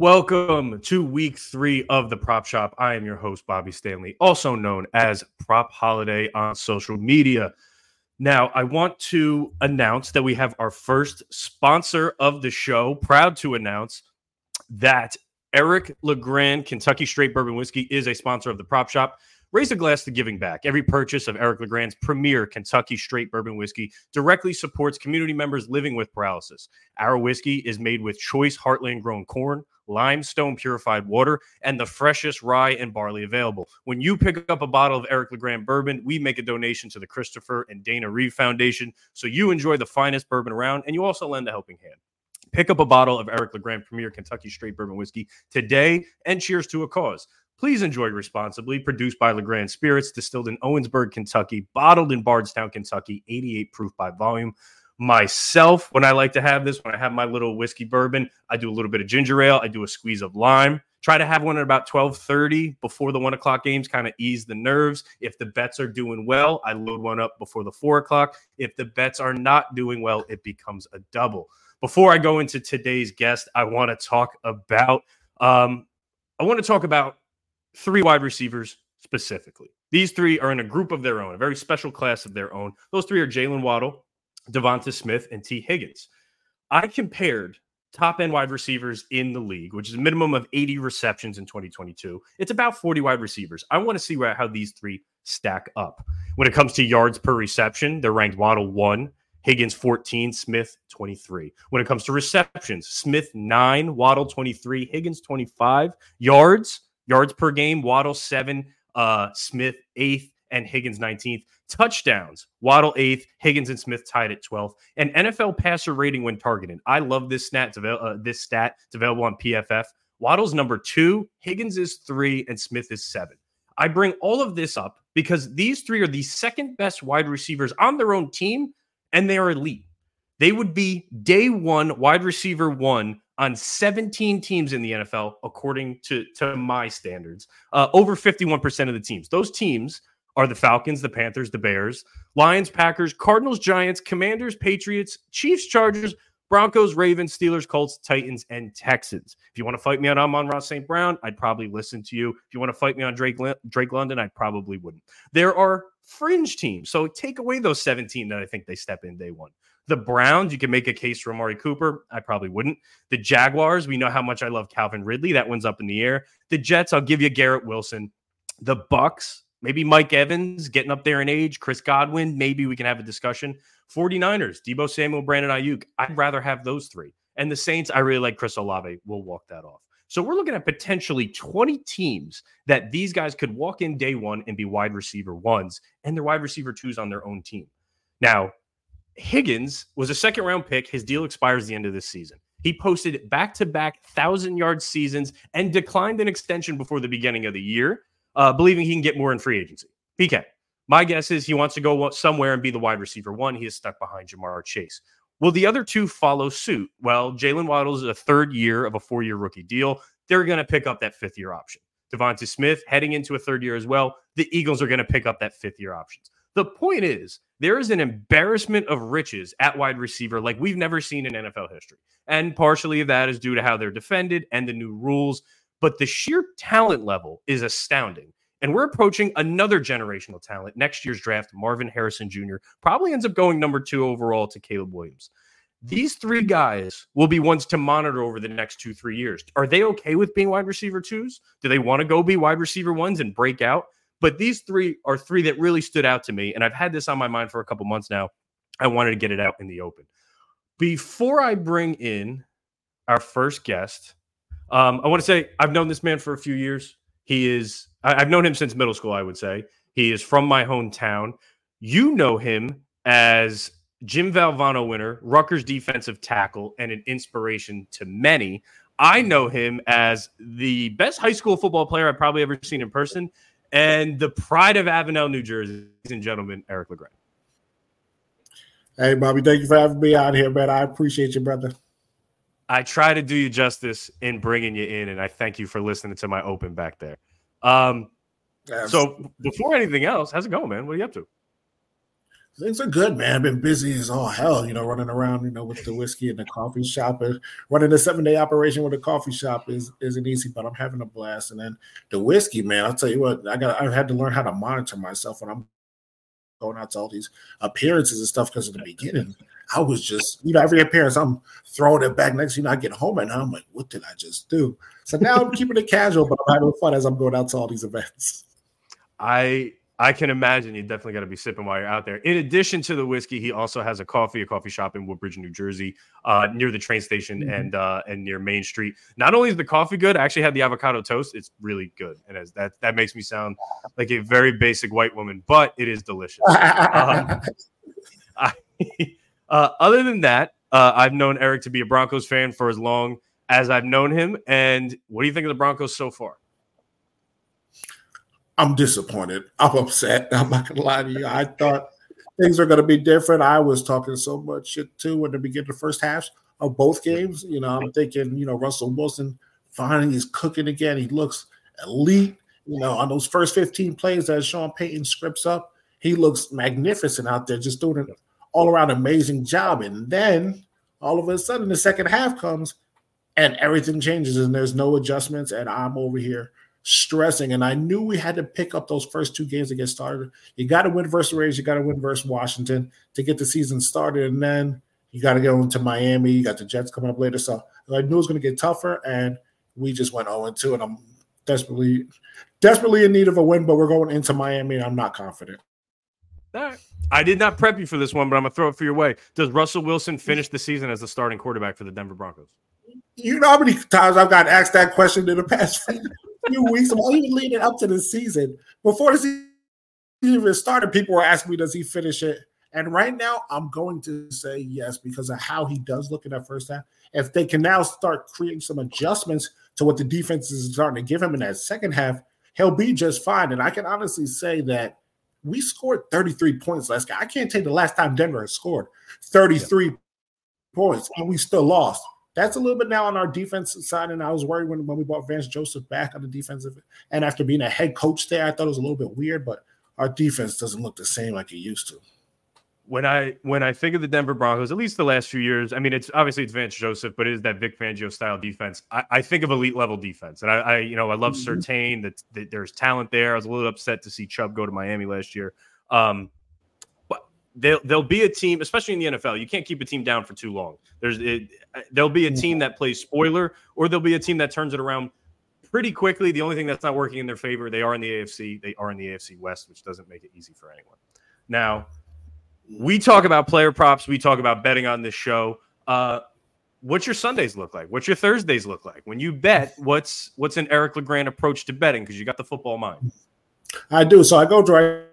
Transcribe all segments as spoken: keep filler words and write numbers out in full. Welcome to week three of the Prop Shop. I am your host, Bobby Stanley, also known as Prop Holiday on social media. Now, I want to announce that we have our first sponsor of the show. Proud to announce that Eric LeGrand Kentucky Straight Bourbon Whiskey is a sponsor of the Prop Shop. Raise a glass to giving back. Every purchase of Eric LeGrand's premier Kentucky Straight Bourbon Whiskey directly supports community members living with paralysis. Our whiskey is made with choice Heartland-grown corn, limestone purified water, and the freshest rye and barley available. When you pick up a bottle of Eric LeGrand bourbon, we make a donation to the Christopher and Dana Reeve Foundation, so you enjoy the finest bourbon around, and you also lend a helping hand. Pick up a bottle of Eric LeGrand Premier Kentucky Straight Bourbon Whiskey today, and cheers to a cause. Please enjoy responsibly. Produced by LeGrand Spirits, distilled in Owensburg, Kentucky, bottled in Bardstown, Kentucky, eighty-eight proof by volume. Myself, when I like to have this, when I have my little whiskey bourbon, I do a little bit of ginger ale. I do a squeeze of lime. Try to have one at about twelve thirty before the one o'clock games, kind of ease the nerves. If the bets are doing well, I load one up before the four o'clock. If the bets are not doing well, it becomes a double. Before I go into today's guest, I want to talk about, um, I want to talk about three wide receivers specifically. These three are in a group of their own, a very special class of their own. Those three are Jalen Waddle, DeVonta Smith, and T. Higgins. I compared top-end wide receivers in the league, which is a minimum of eighty receptions in twenty twenty-two. It's about forty wide receivers. I want to see where, how these three stack up. When it comes to yards per reception, they're ranked Waddle one, Higgins fourteen, Smith twenty-three. When it comes to receptions, Smith nine, Waddle twenty-three, Higgins twenty-five. Yards, yards per game, Waddle seven, uh, Smith eighth, and Higgins nineteenth. Touchdowns, Waddle eighth, Higgins and Smith tied at twelfth. And N F L passer rating when targeted. I love this stat. Uh, this stat it's available on P F F. Waddle's number two, Higgins is three, and Smith is seven. I bring all of this up because these three are the second best wide receivers on their own team, and they are elite. They would be day one wide receiver one on seventeen teams in the N F L, according to, to my standards. Uh, over fifty-one percent of the teams. Those teams are the Falcons, the Panthers, the Bears, Lions, Packers, Cardinals, Giants, Commanders, Patriots, Chiefs, Chargers, Broncos, Ravens, Steelers, Colts, Titans, and Texans. If you want to fight me on Amon-Ra Saint Brown, I'd probably listen to you. If you want to fight me on Drake, Drake London, I probably wouldn't. There are fringe teams, so take away those seventeen that I think they step in day one. The Browns, you can make a case for Amari Cooper. I probably wouldn't. The Jaguars, we know how much I love Calvin Ridley. That one's up in the air. The Jets, I'll give you Garrett Wilson. The Bucks. Maybe Mike Evans getting up there in age, Chris Godwin. Maybe we can have a discussion. 49ers, Deebo Samuel, Brandon Ayuk. I'd rather have those three. And the Saints, I really like Chris Olave. We'll walk that off. So we're looking at potentially twenty teams that these guys could walk in day one and be wide receiver ones, and they're wide receiver twos on their own team. Now, Higgins was a second round pick. His deal expires the end of this season. He posted back-to-back one thousand yard seasons and declined an extension before the beginning of the year. Uh, believing he can get more in free agency. He can. My guess is he wants to go somewhere and be the wide receiver one. He is stuck behind Jamar Chase. Will the other two follow suit? Well, Jalen Waddle is a third year of a four-year rookie deal. They're going to pick up that fifth-year option. DeVonta Smith heading into a third year as well. The Eagles are going to pick up that fifth-year options. The point is, there is an embarrassment of riches at wide receiver like we've never seen in N F L history. And partially of that is due to how they're defended and the new rules. But the sheer talent level is astounding. And we're approaching another generational talent. Next year's draft, Marvin Harrison Junior probably ends up going number two overall to Caleb Williams. These three guys will be ones to monitor over the next two, three years. Are they okay with being wide receiver twos? Do they want to go be wide receiver ones and break out? But these three are three that really stood out to me. And I've had this on my mind for a couple months now. I wanted to get it out in the open. Before I bring in our first guest, um, I want to say I've known this man for a few years. He is, I, I've known him since middle school, I would say. He is from my hometown. You know him as Jim Valvano winner, Rutgers defensive tackle, and an inspiration to many. I know him as the best high school football player I've probably ever seen in person and the pride of Avenel, New Jersey. Ladies and gentlemen, Eric LeGrand. Hey, Bobby, thank you for having me out here, man. I appreciate you, brother. I try to do you justice in bringing you in, and I thank you for listening to my open back there. Um, so before anything else, how's it going, man? What are you up to? Things are good, man. Been busy as all hell, you know, running around, you know, with the whiskey and the coffee shop. And running a seven-day operation with a coffee shop is, isn't easy, but I'm having a blast. And then the whiskey, man, I'll tell you what, I got, I had to learn how to monitor myself when I'm going out to all these appearances and stuff, because in the beginning, I was just, you know, every appearance, I'm throwing it back. Next, you know, I get home and I'm like, what did I just do? So now I'm keeping it casual, but I'm having fun as I'm going out to all these events. I I can imagine you definitely got to be sipping while you're out there. In addition to the whiskey, he also has a coffee, a coffee shop in Woodbridge, New Jersey, uh, near the train station mm-hmm. and uh, and near Main Street. Not only is the coffee good, I actually had the avocado toast. It's really good. And as that that makes me sound like a very basic white woman, but it is delicious. um, I, uh, other than that, uh, I've known Eric to be a Broncos fan for as long as I've known him. And what do you think of the Broncos so far? I'm disappointed. I'm upset. I'm not going to lie to you. I thought things were going to be different. I was talking so much shit, too, when they begin the first halves of both games. You know, I'm thinking, you know, Russell Wilson finally is cooking again. He looks elite. You know, on those first fifteen plays that Sean Payton scripts up, he looks magnificent out there, just doing an all-around amazing job. And then all of a sudden the second half comes and everything changes and there's no adjustments, and I'm over here stressing. And I knew we had to pick up those first two games to get started. You got to win versus Raiders. You got to win versus Washington to get the season started. And then you got to go into Miami. You got the Jets coming up later. So I knew it was going to get tougher, and we just went oh and two. And I'm desperately, desperately in need of a win, but we're going into Miami, and I'm not confident. All right. I did not prep you for this one, but I'm going to throw it for your way. Does Russell Wilson finish the season as the starting quarterback for the Denver Broncos? You know how many times I've gotten asked that question in the past few weeks. I'm even leading up to the season. Before the season even started, people were asking me, does he finish it? And right now, I'm going to say yes, because of how he does look in that first half. If they can now start creating some adjustments to what the defense is starting to give him in that second half, he'll be just fine. And I can honestly say that we scored thirty-three points last game. I can't tell you the last time Denver has scored thirty-three yeah. points, and we still lost. That's a little bit now on our defensive side, and I was worried when, when we brought Vance Joseph back on the defensive end. After being a head coach there, I thought it was a little bit weird, but our defense doesn't look the same like it used to. When I when I think of the Denver Broncos, at least the last few years, I mean, it's obviously it's Vance Joseph, but it is that Vic Fangio style defense. I, I think of elite level defense, and I, I you know I love mm-hmm. Surtain that, that there's talent there. I was a little upset to see Chubb go to Miami last year. Um, They'll, they'll be a team, especially in the N F L. You can't keep a team down for too long. There's it, There'll be a team that plays spoiler, or there'll be a team that turns it around pretty quickly. The only thing that's not working in their favor, they are in the A F C. They are in the A F C West, which doesn't make it easy for anyone. Now, we talk about player props. We talk about betting on this show. Uh, what's your Sundays look like? What's your Thursdays look like? When you bet, what's what's an Eric LeGrand approach to betting? Because you got the football mind. I do. So I go dry.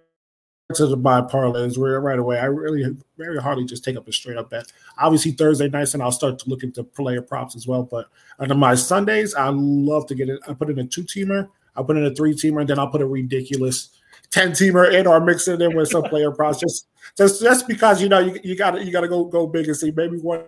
To the buy parlays right away. I really very hardly just take up a straight up bet. Obviously Thursday nights, and I'll start to look into player props as well. But on my Sundays, I love to get it. I put in a two teamer, I put in a three teamer, and then I'll put a ridiculous ten teamer in or mix it in with some player props. Just just just because you know you you gotta you gotta go go big and see. Maybe one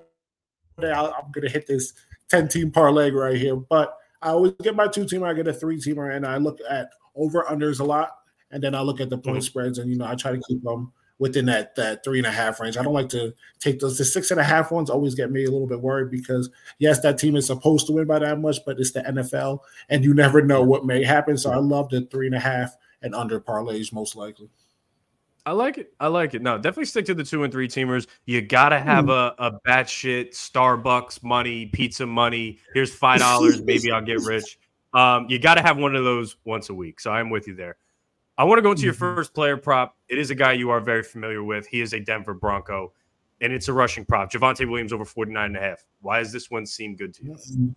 day I'll, I'm gonna hit this ten team parlay right here. But I always get my two teamer, I get a three teamer, and I look at over unders a lot. And then I look at the point mm-hmm. spreads, and, you know, I try to keep them within that that three-and-a-half range. I don't like to take those. The six-and-a-half ones always get me a little bit worried because, yes, that team is supposed to win by that much, but it's the N F L, and you never know what may happen. So I love the three-and-a-half and under parlays most likely. I like it. I like it. No, definitely stick to the two- and three-teamers. You got to have mm-hmm. a, a batshit Starbucks money, pizza money. Here's five dollars. Maybe I'll get rich. Um, you got to have one of those once a week. So I'm with you there. I want to go into your first player prop. It is a guy you are very familiar with. He is a Denver Bronco. and it's a rushing prop. JaVonte Williams over forty-nine and a half. Why does this one seem good to you?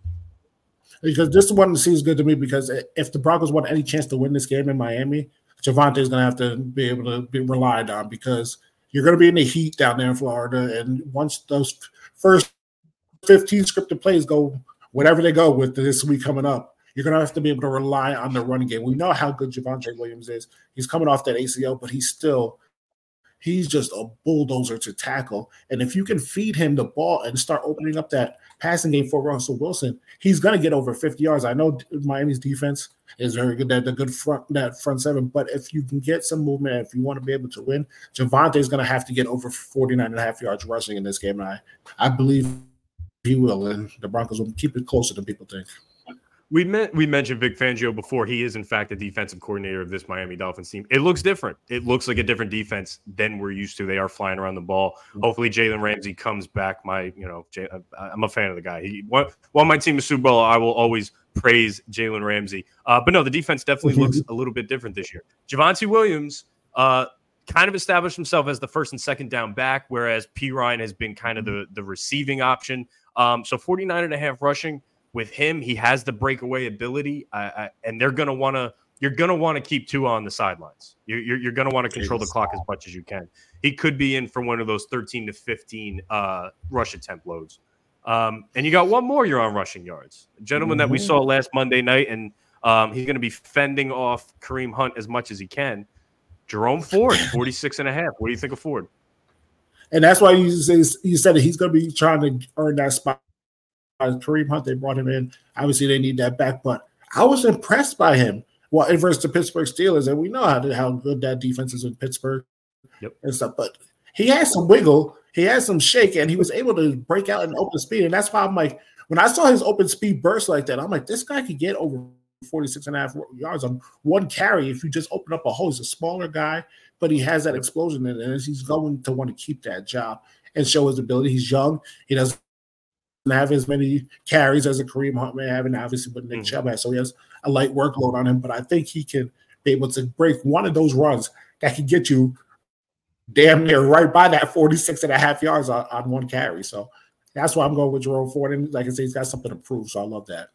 Because this one seems good to me because if the Broncos want any chance to win this game in Miami, JaVonte is going to have to be able to be relied on because you're going to be in the heat down there in Florida. And once those first fifteen scripted plays go, whatever they go with this week coming up, you're going to have to be able to rely on the running game. We know how good JaVonte Williams is. He's coming off that A C L, but he's still – he's just a bulldozer to tackle. And if you can feed him the ball and start opening up that passing game for Russell Wilson, he's going to get over fifty yards. I know Miami's defense is very good, that the good front that front seven, but if you can get some movement, if you want to be able to win, JaVonte is going to have to get over forty-nine and a half yards rushing in this game. And I, I believe he will, and the Broncos will keep it closer than people think. We met, we mentioned Vic Fangio before. He is, in fact, the defensive coordinator of this Miami Dolphins team. It looks different. It looks like a different defense than we're used to. They are flying around the ball. Hopefully, Jalen Ramsey comes back. My, you know, I'm a fan of the guy. He, while my team is Super Bowl, I will always praise Jalen Ramsey. Uh, but no, the defense definitely mm-hmm. looks a little bit different this year. JaVonte Williams uh, kind of established himself as the first and second down back, whereas P. Ryan has been kind of the the receiving option. Um, so forty-nine and a half rushing. With him, he has the breakaway ability, I, I, and they're gonna want to. You're gonna want to keep Tua on the sidelines. You're you're, you're gonna want to control the clock as much as you can. He could be in for one of those thirteen to fifteen uh, rush attempt loads. Um, and you got one more. You're on rushing yards, a gentleman mm-hmm. that we saw last Monday night, and um, he's gonna be fending off Kareem Hunt as much as he can. Jerome Ford, forty-six and a half. What do you think of Ford? And that's why you say you said that he's gonna be trying to earn that spot. Kareem Hunt, they brought him in. Obviously, they need that back, but I was impressed by him. Well, it versus the Pittsburgh Steelers, and we know how to, how good that defense is in Pittsburgh yep. and stuff, but he had some wiggle. He had some shake, and he was able to break out in open speed, and that's why I'm like, when I saw his open speed burst like that, I'm like, this guy could get over forty-six and a half yards on one carry if you just open up a hole. He's a smaller guy, but he has that explosion in it, and he's going to want to keep that job and show his ability. He's young. He doesn't have as many carries as a Kareem Hunt may have, and obviously with Nick mm-hmm. Chubb has, so he has a light workload on him. But I think he can be able to break one of those runs that can get you damn near right by that forty-six and a half yards on, on one carry. So that's why I'm going with Jerome Ford. And like I say, he's got something to prove, so I love that.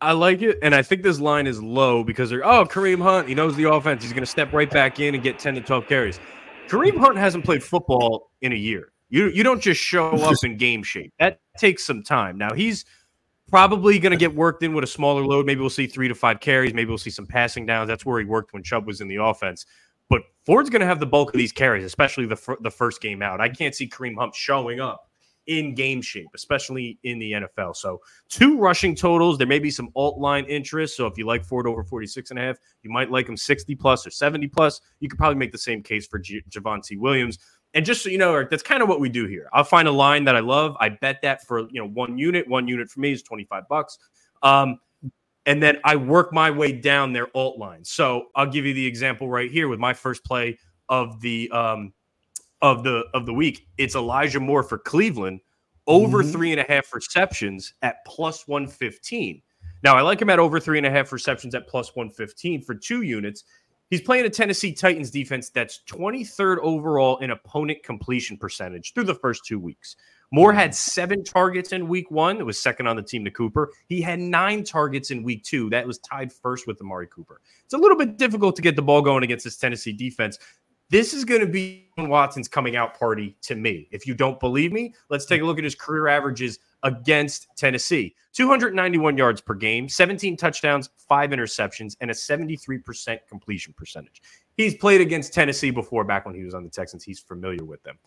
I like it, and I think this line is low because they're, oh, Kareem Hunt, he knows the offense. He's going to step right back in and get ten to twelve carries. Kareem Hunt hasn't played football in a year. You you don't just show up in game shape. That takes some time. Now, he's probably going to get worked in with a smaller load. Maybe we'll see three to five carries. Maybe we'll see some passing downs. That's where he worked when Chubb was in the offense. But Ford's going to have the bulk of these carries, especially the, fr- the first game out. I can't see Kareem Hunt showing up in game shape, especially in the N F L. So two rushing totals. There may be some alt-line interest. So if you like Ford over forty-six and a half, you might like him sixty-plus or seventy-plus. You could probably make the same case for G- JaVonte Williams. And just so you know, Eric, that's kind of what we do here. I'll find a line that I love. I bet that for, you know, one unit. One unit for me is twenty-five bucks. Um, and then I work my way down their alt line. So I'll give you the example right here with my first play of the um, of the of the week. It's Elijah Moore for Cleveland over mm-hmm. three and a half receptions at plus one fifteen. Now I like him at over three and a half receptions at plus one fifteen for two units. He's playing a Tennessee Titans defense that's twenty-third overall in opponent completion percentage through the first two weeks. Moore had seven targets in week one. It was second on the team to Cooper. He had nine targets in week two. That was tied first with Amari Cooper. It's a little bit difficult to get the ball going against this Tennessee defense. This is going to be Watson's coming out party to me. If you don't believe me, let's take a look at his career averages against Tennessee. two hundred ninety-one yards per game, seventeen touchdowns, five interceptions, and a seventy-three percent completion percentage. He's played against Tennessee before back when he was on the Texans. He's familiar with them.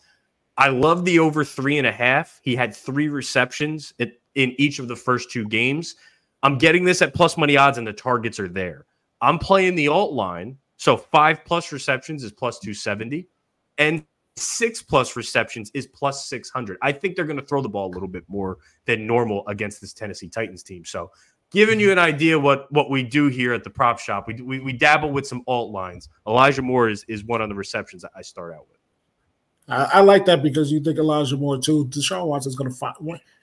I love the over three and a half. He had three receptions in each of the first two games. I'm getting this at plus money odds, and the targets are there. I'm playing the alt line, so five plus receptions is plus two seventy, and six plus receptions is plus six hundred. I think they're going to throw the ball a little bit more than normal against this Tennessee Titans team. So giving you an idea what what we do here at the prop shop, we we, we dabble with some alt lines. Elijah Moore is, is one of the receptions I start out with. I, I like that because you think Elijah Moore too. Deshaun Watson is going to find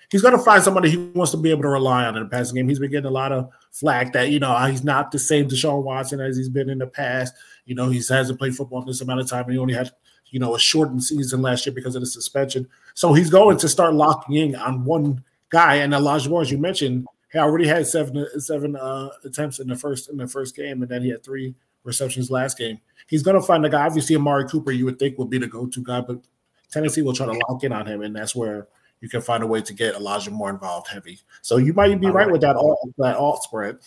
he's going to find somebody he wants to be able to rely on in the passing game. He's been getting a lot of flack that, you know, he's not the same Deshaun Watson as he's been in the past. You know, he hasn't played football in this amount of time and he only had you know, a shortened season last year because of the suspension. So he's going to start locking in on one guy. And Elijah Moore, as you mentioned, he already had seven seven uh, attempts in the first in the first game, and then he had three receptions last game. He's going to find a guy. Obviously, Amari Cooper, you would think, would be the go-to guy, but Tennessee will try to lock in on him, and that's where you can find a way to get Elijah Moore involved heavy. So you might be right, right with that alt, that alt spread.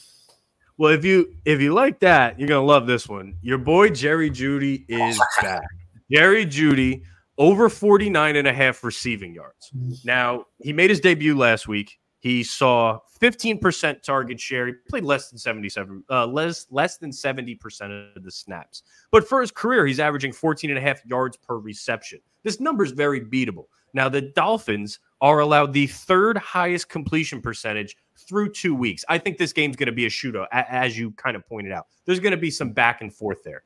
Well, if you if you like that, you're going to love this one. Your boy Jerry Jeudy is back. Jerry Jeudy, over forty-nine and a half receiving yards. Now, he made his debut last week. He saw fifteen percent target share. He played less than seventy-seven, uh, less less than seventy percent of the snaps. But for his career, he's averaging fourteen and a half yards per reception. This number is very beatable. Now, the Dolphins are allowed the third highest completion percentage through two weeks. I think this game's going to be a shootout, as you kind of pointed out. There's going to be some back and forth there.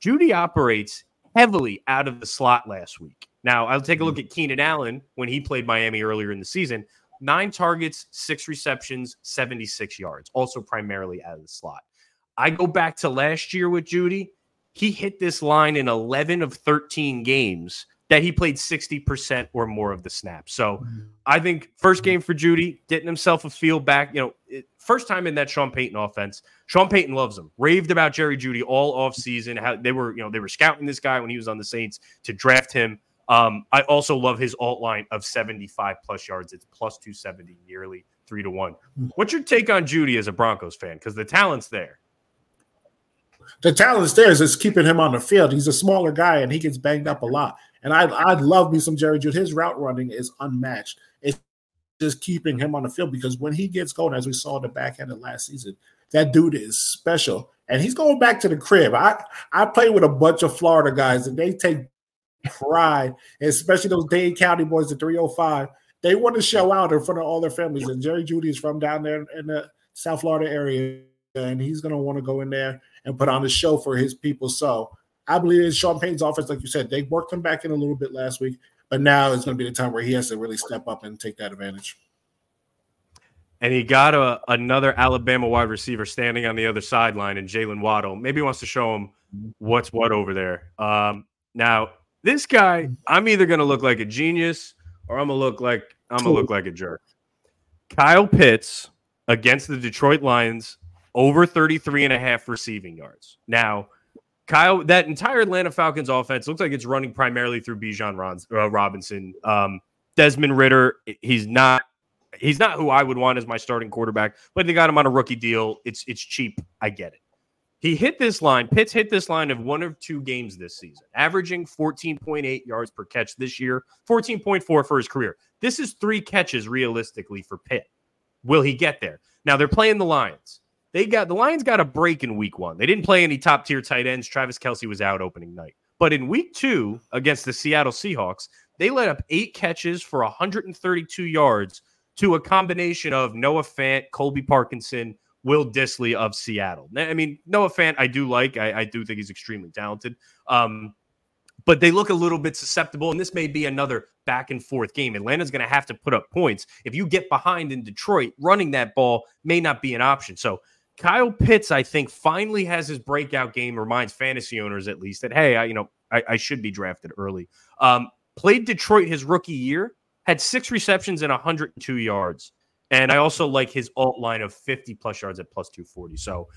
Jeudy operates heavily out of the slot last week. Now, I'll take a look at Keenan Allen when he played Miami earlier in the season. Nine targets, six receptions, seventy-six yards, also primarily out of the slot. I go back to last year with Jeudy. He hit this line in eleven of thirteen games that he played sixty percent or more of the snap. So I think first game for Jeudy, getting himself a feel back. You know, it, first time in that Sean Payton offense. Sean Payton loves him. Raved about Jerry Jeudy all offseason. How they were, you know, they were scouting this guy when he was on the Saints to draft him. Um, I also love his alt line of seventy-five plus yards. It's plus two seventy yearly, three to one. What's your take on Jeudy as a Broncos fan? Because the talent's there. The talent's there is it's keeping him on the field. He's a smaller guy and he gets banged up a lot. And I, I love me some Jerry Jeudy. His route running is unmatched. It's just keeping him on the field because when he gets going, as we saw in the back end of last season, that dude is special. And he's going back to the crib. I, I play with a bunch of Florida guys and they take pride, especially those Dade County boys, the three oh five. They want to show out in front of all their families. And Jerry Jeudy is from down there in the South Florida area, and he's going to want to go in there and put on a show for his people. So I believe it's Sean Payton's offense, like you said, they worked him back in a little bit last week, but now it's going to be the time where he has to really step up and take that advantage. And he got a, another Alabama wide receiver standing on the other sideline, and Jalen Waddle. Maybe he wants to show him what's what over there. Um, now, this guy, I'm either going to look like a genius or I'm going to look like I'm going to look like a jerk. Kyle Pitts against the Detroit Lions, over thirty-three and a half receiving yards. Now, Kyle, that entire Atlanta Falcons offense looks like it's running primarily through Bijan Robinson. Um, Desmond Ridder, he's not he's not who I would want as my starting quarterback, but they got him on a rookie deal. It's it's cheap. I get it. He hit this line. Pitts hit this line of one of two games this season, averaging fourteen point eight yards per catch this year, fourteen point four for his career. This is three catches realistically for Pitt. Will he get there? Now they're playing the Lions. They got the Lions got a break in week one. They didn't play any top tier tight ends. Travis Kelce was out opening night. But in week two against the Seattle Seahawks, they let up eight catches for one hundred thirty-two yards to a combination of Noah Fant, Colby Parkinson, Will Dissly of Seattle. I mean, Noah Fant, I do like. I, I do think he's extremely talented. Um, but they look a little bit susceptible, and this may be another back-and-forth game. Atlanta's going to have to put up points. If you get behind in Detroit, running that ball may not be an option. So Kyle Pitts, I think, finally has his breakout game, reminds fantasy owners at least that, hey, I, you know, I, I should be drafted early. Um, played Detroit his rookie year, had six receptions and one hundred two yards. And I also like his alt line of fifty plus yards at plus two forty. So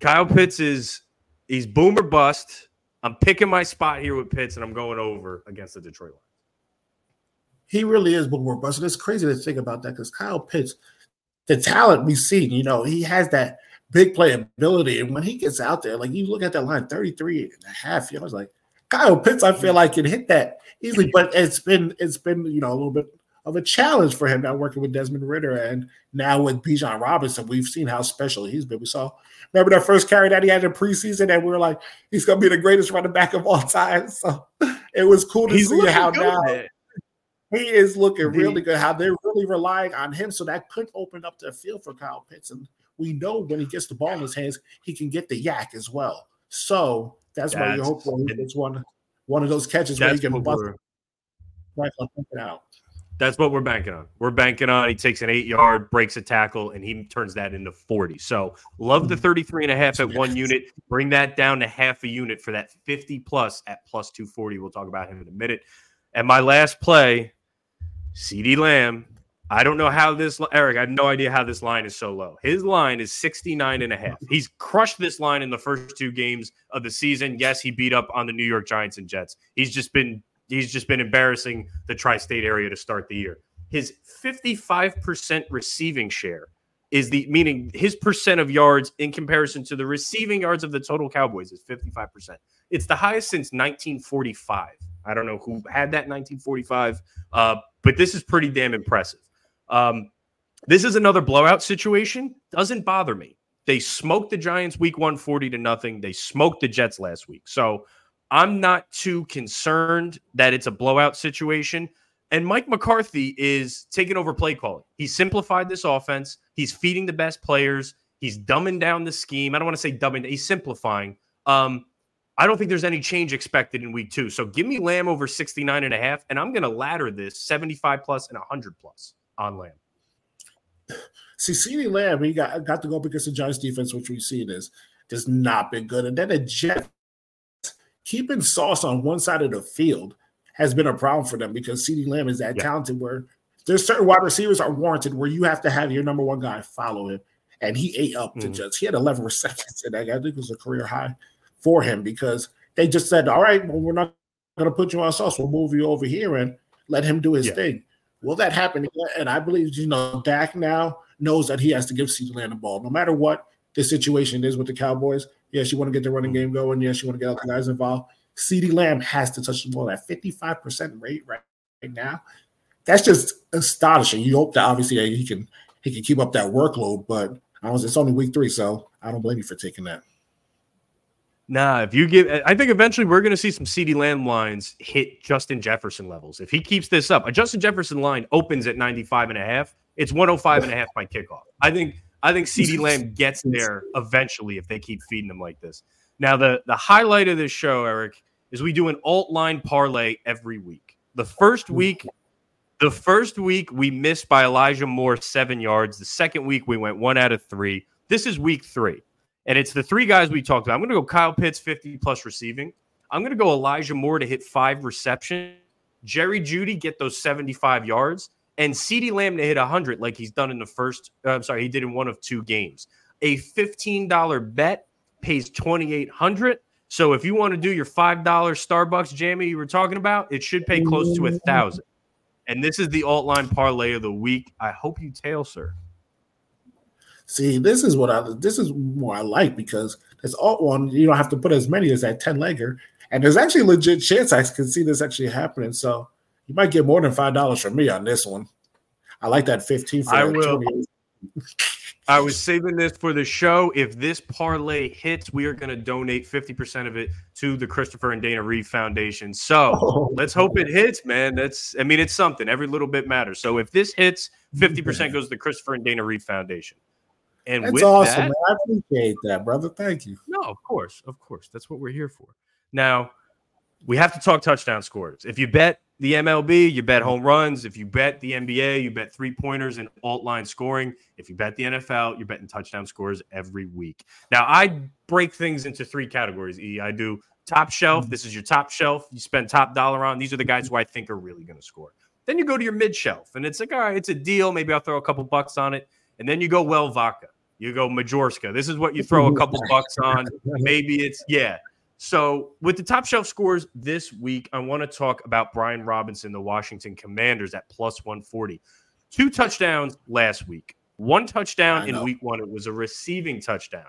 Kyle Pitts is he's boom or bust. I'm picking my spot here with Pitts, and I'm going over against the Detroit Lions. He really is boom or bust. And it's crazy to think about that because Kyle Pitts, the talent we've seen, you know, he has that big playability. And when he gets out there, like you look at that line, thirty-three and a half yards, like Kyle Pitts, I feel like can hit that easily. But it's been it's been, you know, a little bit of a challenge for him now working with Desmond Ridder and now with Bijan Robinson. We've seen how special he's been. We saw, remember that first carry that he had in preseason, and we were like, he's going to be the greatest running back of all time. So it was cool to he's see how good, now man. He is looking Indeed. really good, how they're really relying on him. So that could open up the field for Kyle Pitts. And we know when he gets the ball in his hands, he can get the yak as well. So that's, that's why you hope for him. It's one, one of those catches where he can bust right, it out. That's what we're banking on. We're banking on he takes an eight-yard, breaks a tackle, and he turns that into forty. So love the thirty-three and a half at one unit. Bring that down to half a unit for that fifty-plus at plus two forty. We'll talk about him in a minute. And my last play, CeeDee Lamb. I don't know how this – Eric, I have no idea how this line is so low. His line is sixty-nine and a half. He's crushed this line in the first two games of the season. Yes, he beat up on the New York Giants and Jets. He's just been – He's just been embarrassing the tri-state area to start the year. His fifty-five percent receiving share is the – meaning his percent of yards in comparison to the receiving yards of the total Cowboys is fifty-five percent. It's the highest since nineteen forty-five. I don't know who had that in nineteen forty-five, uh, but this is pretty damn impressive. Um, this is another blowout situation. Doesn't bother me. They smoked the Giants week one, forty to nothing. They smoked the Jets last week. So I'm not too concerned that it's a blowout situation. And Mike McCarthy is taking over play calling. He simplified this offense. He's feeding the best players. He's dumbing down the scheme. I don't want to say dumbing. He's simplifying. Um, I don't think there's any change expected in week two. So give me Lamb over sixty-nine and a half, and I'm going to ladder this seventy-five plus and one hundred plus on Lamb. See, CeeDee Lamb, he got, got to go up against the Giants defense, which we've seen is just not been good. And then the Jets keeping Sauce on one side of the field has been a problem for them because CeeDee Lamb is that yeah. talented where there's certain wide receivers are warranted where you have to have your number one guy follow him. And he ate up mm-hmm. the Jets. He had eleven receptions today. I think it was a career high for him because they just said, all right, well, we're not going to put you on Sauce. We'll move you over here and let him do his yeah. thing. Will that happen? And I believe, you know, Dak now knows that he has to give CeeDee Lamb the ball. No matter what the situation is with the Cowboys, yes, you want to get the running game going. Yes, you want to get other guys involved. CeeDee Lamb has to touch the ball at fifty-five percent rate right, right now. That's just astonishing. You hope that obviously he can he can keep up that workload, but I was it's only week three, so I don't blame you for taking that. Nah, if you give, I think eventually we're going to see some CeeDee Lamb lines hit Justin Jefferson levels. If he keeps this up, a Justin Jefferson line opens at ninety-five and a half. It's one oh five and a half by kickoff. I think, I think CeeDee Lamb gets there eventually if they keep feeding him like this. Now, the, the highlight of this show, Eric, is we do an alt line parlay every week. The first week, the first week we missed by Elijah Moore seven yards. The second week we went one out of three. This is week three. And it's the three guys we talked about. I'm going to go Kyle Pitts, fifty plus receiving. I'm going to go Elijah Moore to hit five receptions. Jerry Jeudy, get those seventy-five yards. And CeeDee Lamb to hit one hundred like he's done in the first uh, – I'm sorry, he did in one of two games. A fifteen dollars bet pays twenty-eight hundred dollars. So if you want to do your five dollar Starbucks jammy you were talking about, it should pay close to one thousand dollars. And this is the alt-line parlay of the week. I hope you tail, sir. See, this is what I this is what I like because this alt one you don't have to put as many as that ten legger, and there's actually a legit chance I can see this actually happening. So you might get more than five dollars from me on this one. I like that fifteen. For I will. I was saving this for the show. If this parlay hits, we are going to donate fifty percent of it to the Christopher and Dana Reeve Foundation. So oh. let's hope it hits, man. That's I mean, it's something. Every little bit matters. So if this hits, fifty percent goes to the Christopher and Dana Reeve Foundation. And that's awesome. That, man. I appreciate that, brother. Thank you. No, of course. Of course. That's what we're here for. Now, we have to talk touchdown scores. If you bet the M L B, you bet home runs. If you bet the N B A, you bet three-pointers and alt-line scoring. If you bet the N F L, you're betting touchdown scores every week. Now, I break things into three categories, E. I do top shelf. This is your top shelf. You spend top dollar on. These are the guys who I think are really going to score. Then you go to your mid-shelf, and it's like, all right, it's a deal. Maybe I'll throw a couple bucks on it. And then you go well Vaca. You go Majorska. This is what you throw a couple bucks on. Maybe it's, yeah. So with the top shelf scores this week, I want to talk about Brian Robinson, the Washington Commanders, at plus one forty. Two touchdowns last week. One touchdown in week one. It was a receiving touchdown.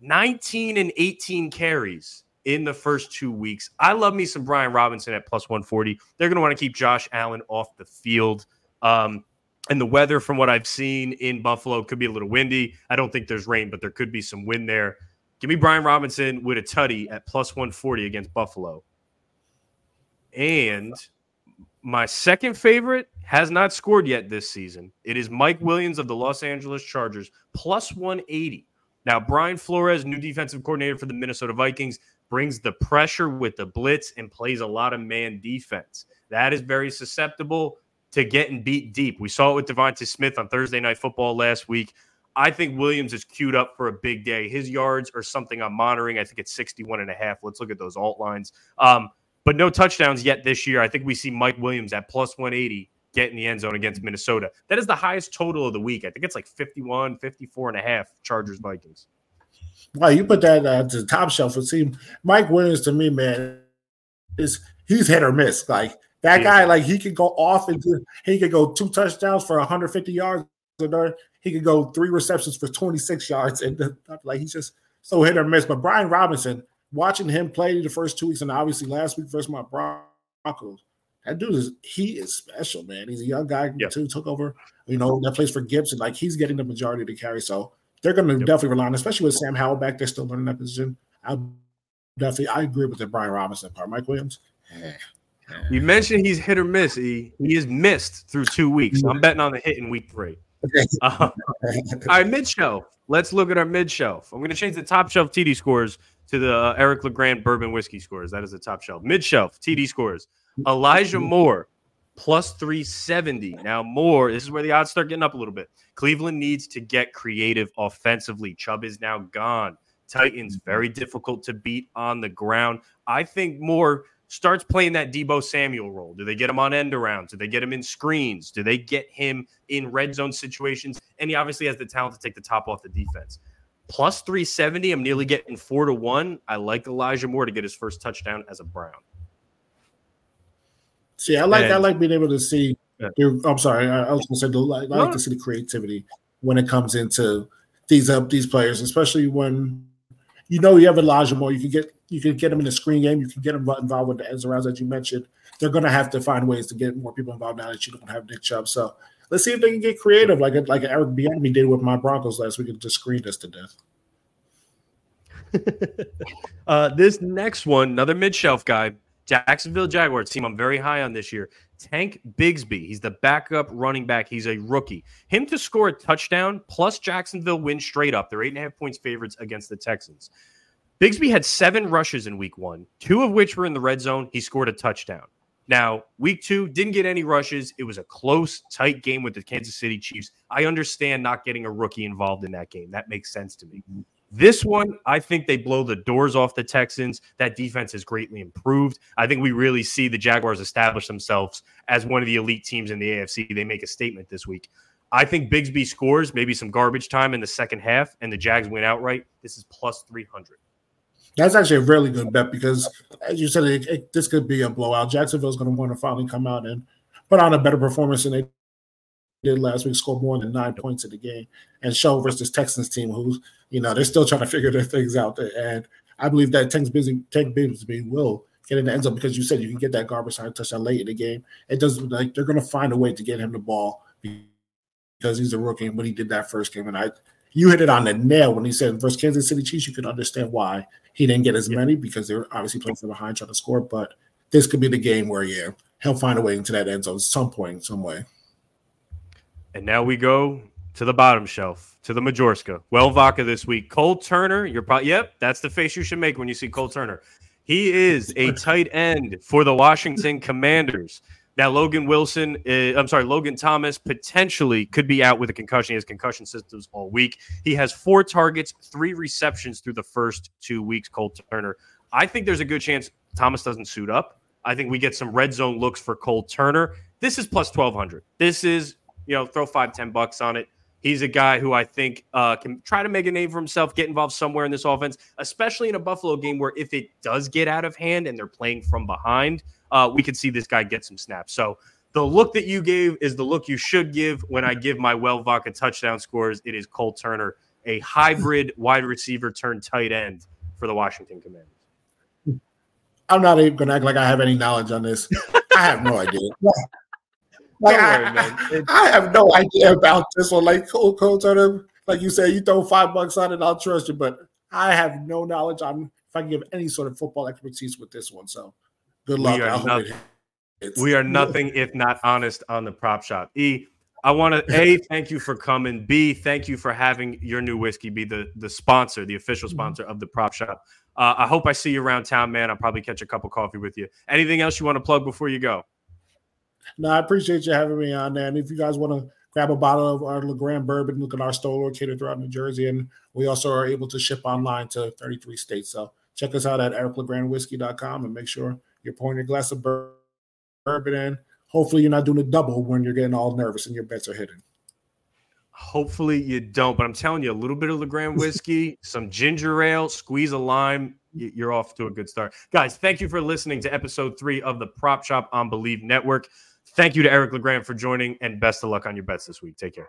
nineteen and eighteen carries in the first two weeks. I love me some Brian Robinson at plus one forty. They're going to want to keep Josh Allen off the field. Um, And the weather, from what I've seen in Buffalo, could be a little windy. I don't think there's rain, but there could be some wind there. Give me Brian Robinson with a tutty at plus one forty against Buffalo. And my second favorite has not scored yet this season. It is Mike Williams of the Los Angeles Chargers, plus one eighty. Now, Brian Flores, new defensive coordinator for the Minnesota Vikings, brings the pressure with the blitz and plays a lot of man defense. That is very susceptible. to getting beat deep. We saw it with DeVonta Smith on Thursday Night Football last week. I think Williams is queued up for a big day. His yards are something I'm monitoring. I think it's sixty-one and a half. Let's look at those alt lines. Um, but no touchdowns yet this year. I think we see Mike Williams at plus one eighty get in the end zone against Minnesota. That is the highest total of the week. I think it's like fifty-one, fifty-four and a half Chargers Vikings. Wow, you put that uh, to the top shelf. See, Mike Williams to me, man, is he's hit or miss. Like that guy, like he could go off and do, he could go two touchdowns for one hundred fifty yards. He could go three receptions for twenty-six yards. And like he's just so hit or miss. But Brian Robinson, watching him play the first two weeks and obviously last week versus my Broncos, that dude is he is special, man. He's a young guy yeah. too. Took over, you know, that plays for Gibson. Like he's getting the majority of the carry. So they're going to yep. definitely rely on, especially with Sam Howell back there still learning that position. I definitely I agree with the Brian Robinson part. Mike Williams. Yeah. You mentioned he's hit or miss. He he is missed through two weeks. I'm betting on the hit in week three. Um, all right, mid shelf. Let's look at our mid shelf. I'm going to change the top shelf T D scores to the uh, Eric LeGrand bourbon whiskey scores. That is the top shelf. Mid shelf T D scores. Elijah Moore plus three seventy. Now Moore, this is where the odds start getting up a little bit. Cleveland needs to get creative offensively. Chubb is now gone. Titans very difficult to beat on the ground. I think Moore starts playing that Debo Samuel role. Do they get him on end around? Do they get him in screens? Do they get him in red zone situations? And he obviously has the talent to take the top off the defense. Plus three seventy, I'm nearly getting four to one. I like Elijah Moore to get his first touchdown as a Brown. See, I like and, I like being able to see. The, I'm sorry, I, I was going to say the, I like no. to see the creativity when it comes into these up uh, these players, especially when you know you have Elijah Moore. You can get you can get him in the screen game. You can get him involved with the end rounds that you mentioned. They're going to have to find ways to get more people involved now that you don't have Nick Chubb. So let's see if they can get creative, like like Eric Bieniemy did with my Broncos last week and just screened us to death. uh, this next one, another mid shelf guy. Jacksonville Jaguars team I'm very high on this year. Tank Bigsby, he's the backup running back. He's a rookie. Him to score a touchdown, plus Jacksonville win straight up. They're eight and a half points favorites against the Texans. Bigsby had seven rushes in week one, two of which were in the red zone. He scored a touchdown. Now, week two, didn't get any rushes. It was a close, tight game with the Kansas City Chiefs. I understand not getting a rookie involved in that game. That makes sense to me. This one, I think they blow the doors off the Texans. That defense has greatly improved. I think we really see the Jaguars establish themselves as one of the elite teams in the A F C. They make a statement this week. I think Bigsby scores, maybe some garbage time in the second half, and the Jags win outright. This is plus three hundred. That's actually a really good bet because, as you said, it, it, this could be a blowout. Jacksonville's going to want to finally come out and put on a better performance than they did last week, scored more than nine points in the game, and show versus Texans team who's, you know, they're still trying to figure their things out. And I believe that Tank Bigsby will get in the end zone because you said you can get that garbage time touchdown late in the game. It doesn't like they're going to find a way to get him the ball because he's a rookie, but he did that first game. And I, you hit it on the nail when he said versus Kansas City Chiefs, you can understand why he didn't get as many because they're obviously playing from behind trying to score. But this could be the game where, yeah, he'll find a way into that end zone at some point, some way. And now we go to the bottom shelf, to the Majorska. Well, Vaca this week. Colt Turner, you're probably, yep, that's the face you should make when you see Colt Turner. He is a tight end for the Washington Commanders. Now, Logan Wilson, is, I'm sorry, Logan Thomas potentially could be out with a concussion. He has concussion symptoms all week. He has four targets, three receptions through the first two weeks, Colt Turner. I think there's a good chance Thomas doesn't suit up. I think we get some red zone looks for Colt Turner. This is plus twelve hundred. This is, you know, throw five, ten bucks on it. He's a guy who I think uh, can try to make a name for himself, get involved somewhere in this offense, especially in a Buffalo game where if it does get out of hand and they're playing from behind, uh, we could see this guy get some snaps. So the look that you gave is the look you should give when I give my Well Vaca touchdown scores. It is Colt Turner, a hybrid wide receiver turned tight end for the Washington Commanders. I'm not even going to act like I have any knowledge on this. I have no idea. Like, worry, I, I have no idea about this one. Like Colt Turner, like you said, you throw five bucks on it, I'll trust you. But I have no knowledge on if I can give any sort of football expertise with this one. So good luck. We are, nothing, it we are nothing if not honest on the prop shop. E, I want to A, thank you for coming. B, thank you for having your new whiskey be the, the sponsor, the official sponsor of the prop shop. Uh, I hope I see you around town, man. I'll probably catch a cup of coffee with you. Anything else you want to plug before you go? No, I appreciate you having me on there. And if you guys want to grab a bottle of our LeGrand bourbon, look at our store located throughout New Jersey. And we also are able to ship online to thirty-three states. So check us out at eric legrand whiskey dot com and make sure you're pouring your glass of bourbon in. Hopefully you're not doing a double when you're getting all nervous and your bets are hidden. Hopefully you don't, but I'm telling you, a little bit of LeGrand whiskey, some ginger ale, squeeze a lime. You're off to a good start. Guys, thank you for listening to episode three of the Prop Shop on Believe Network. Thank you to Eric LeGrand for joining, and best of luck on your bets this week. Take care.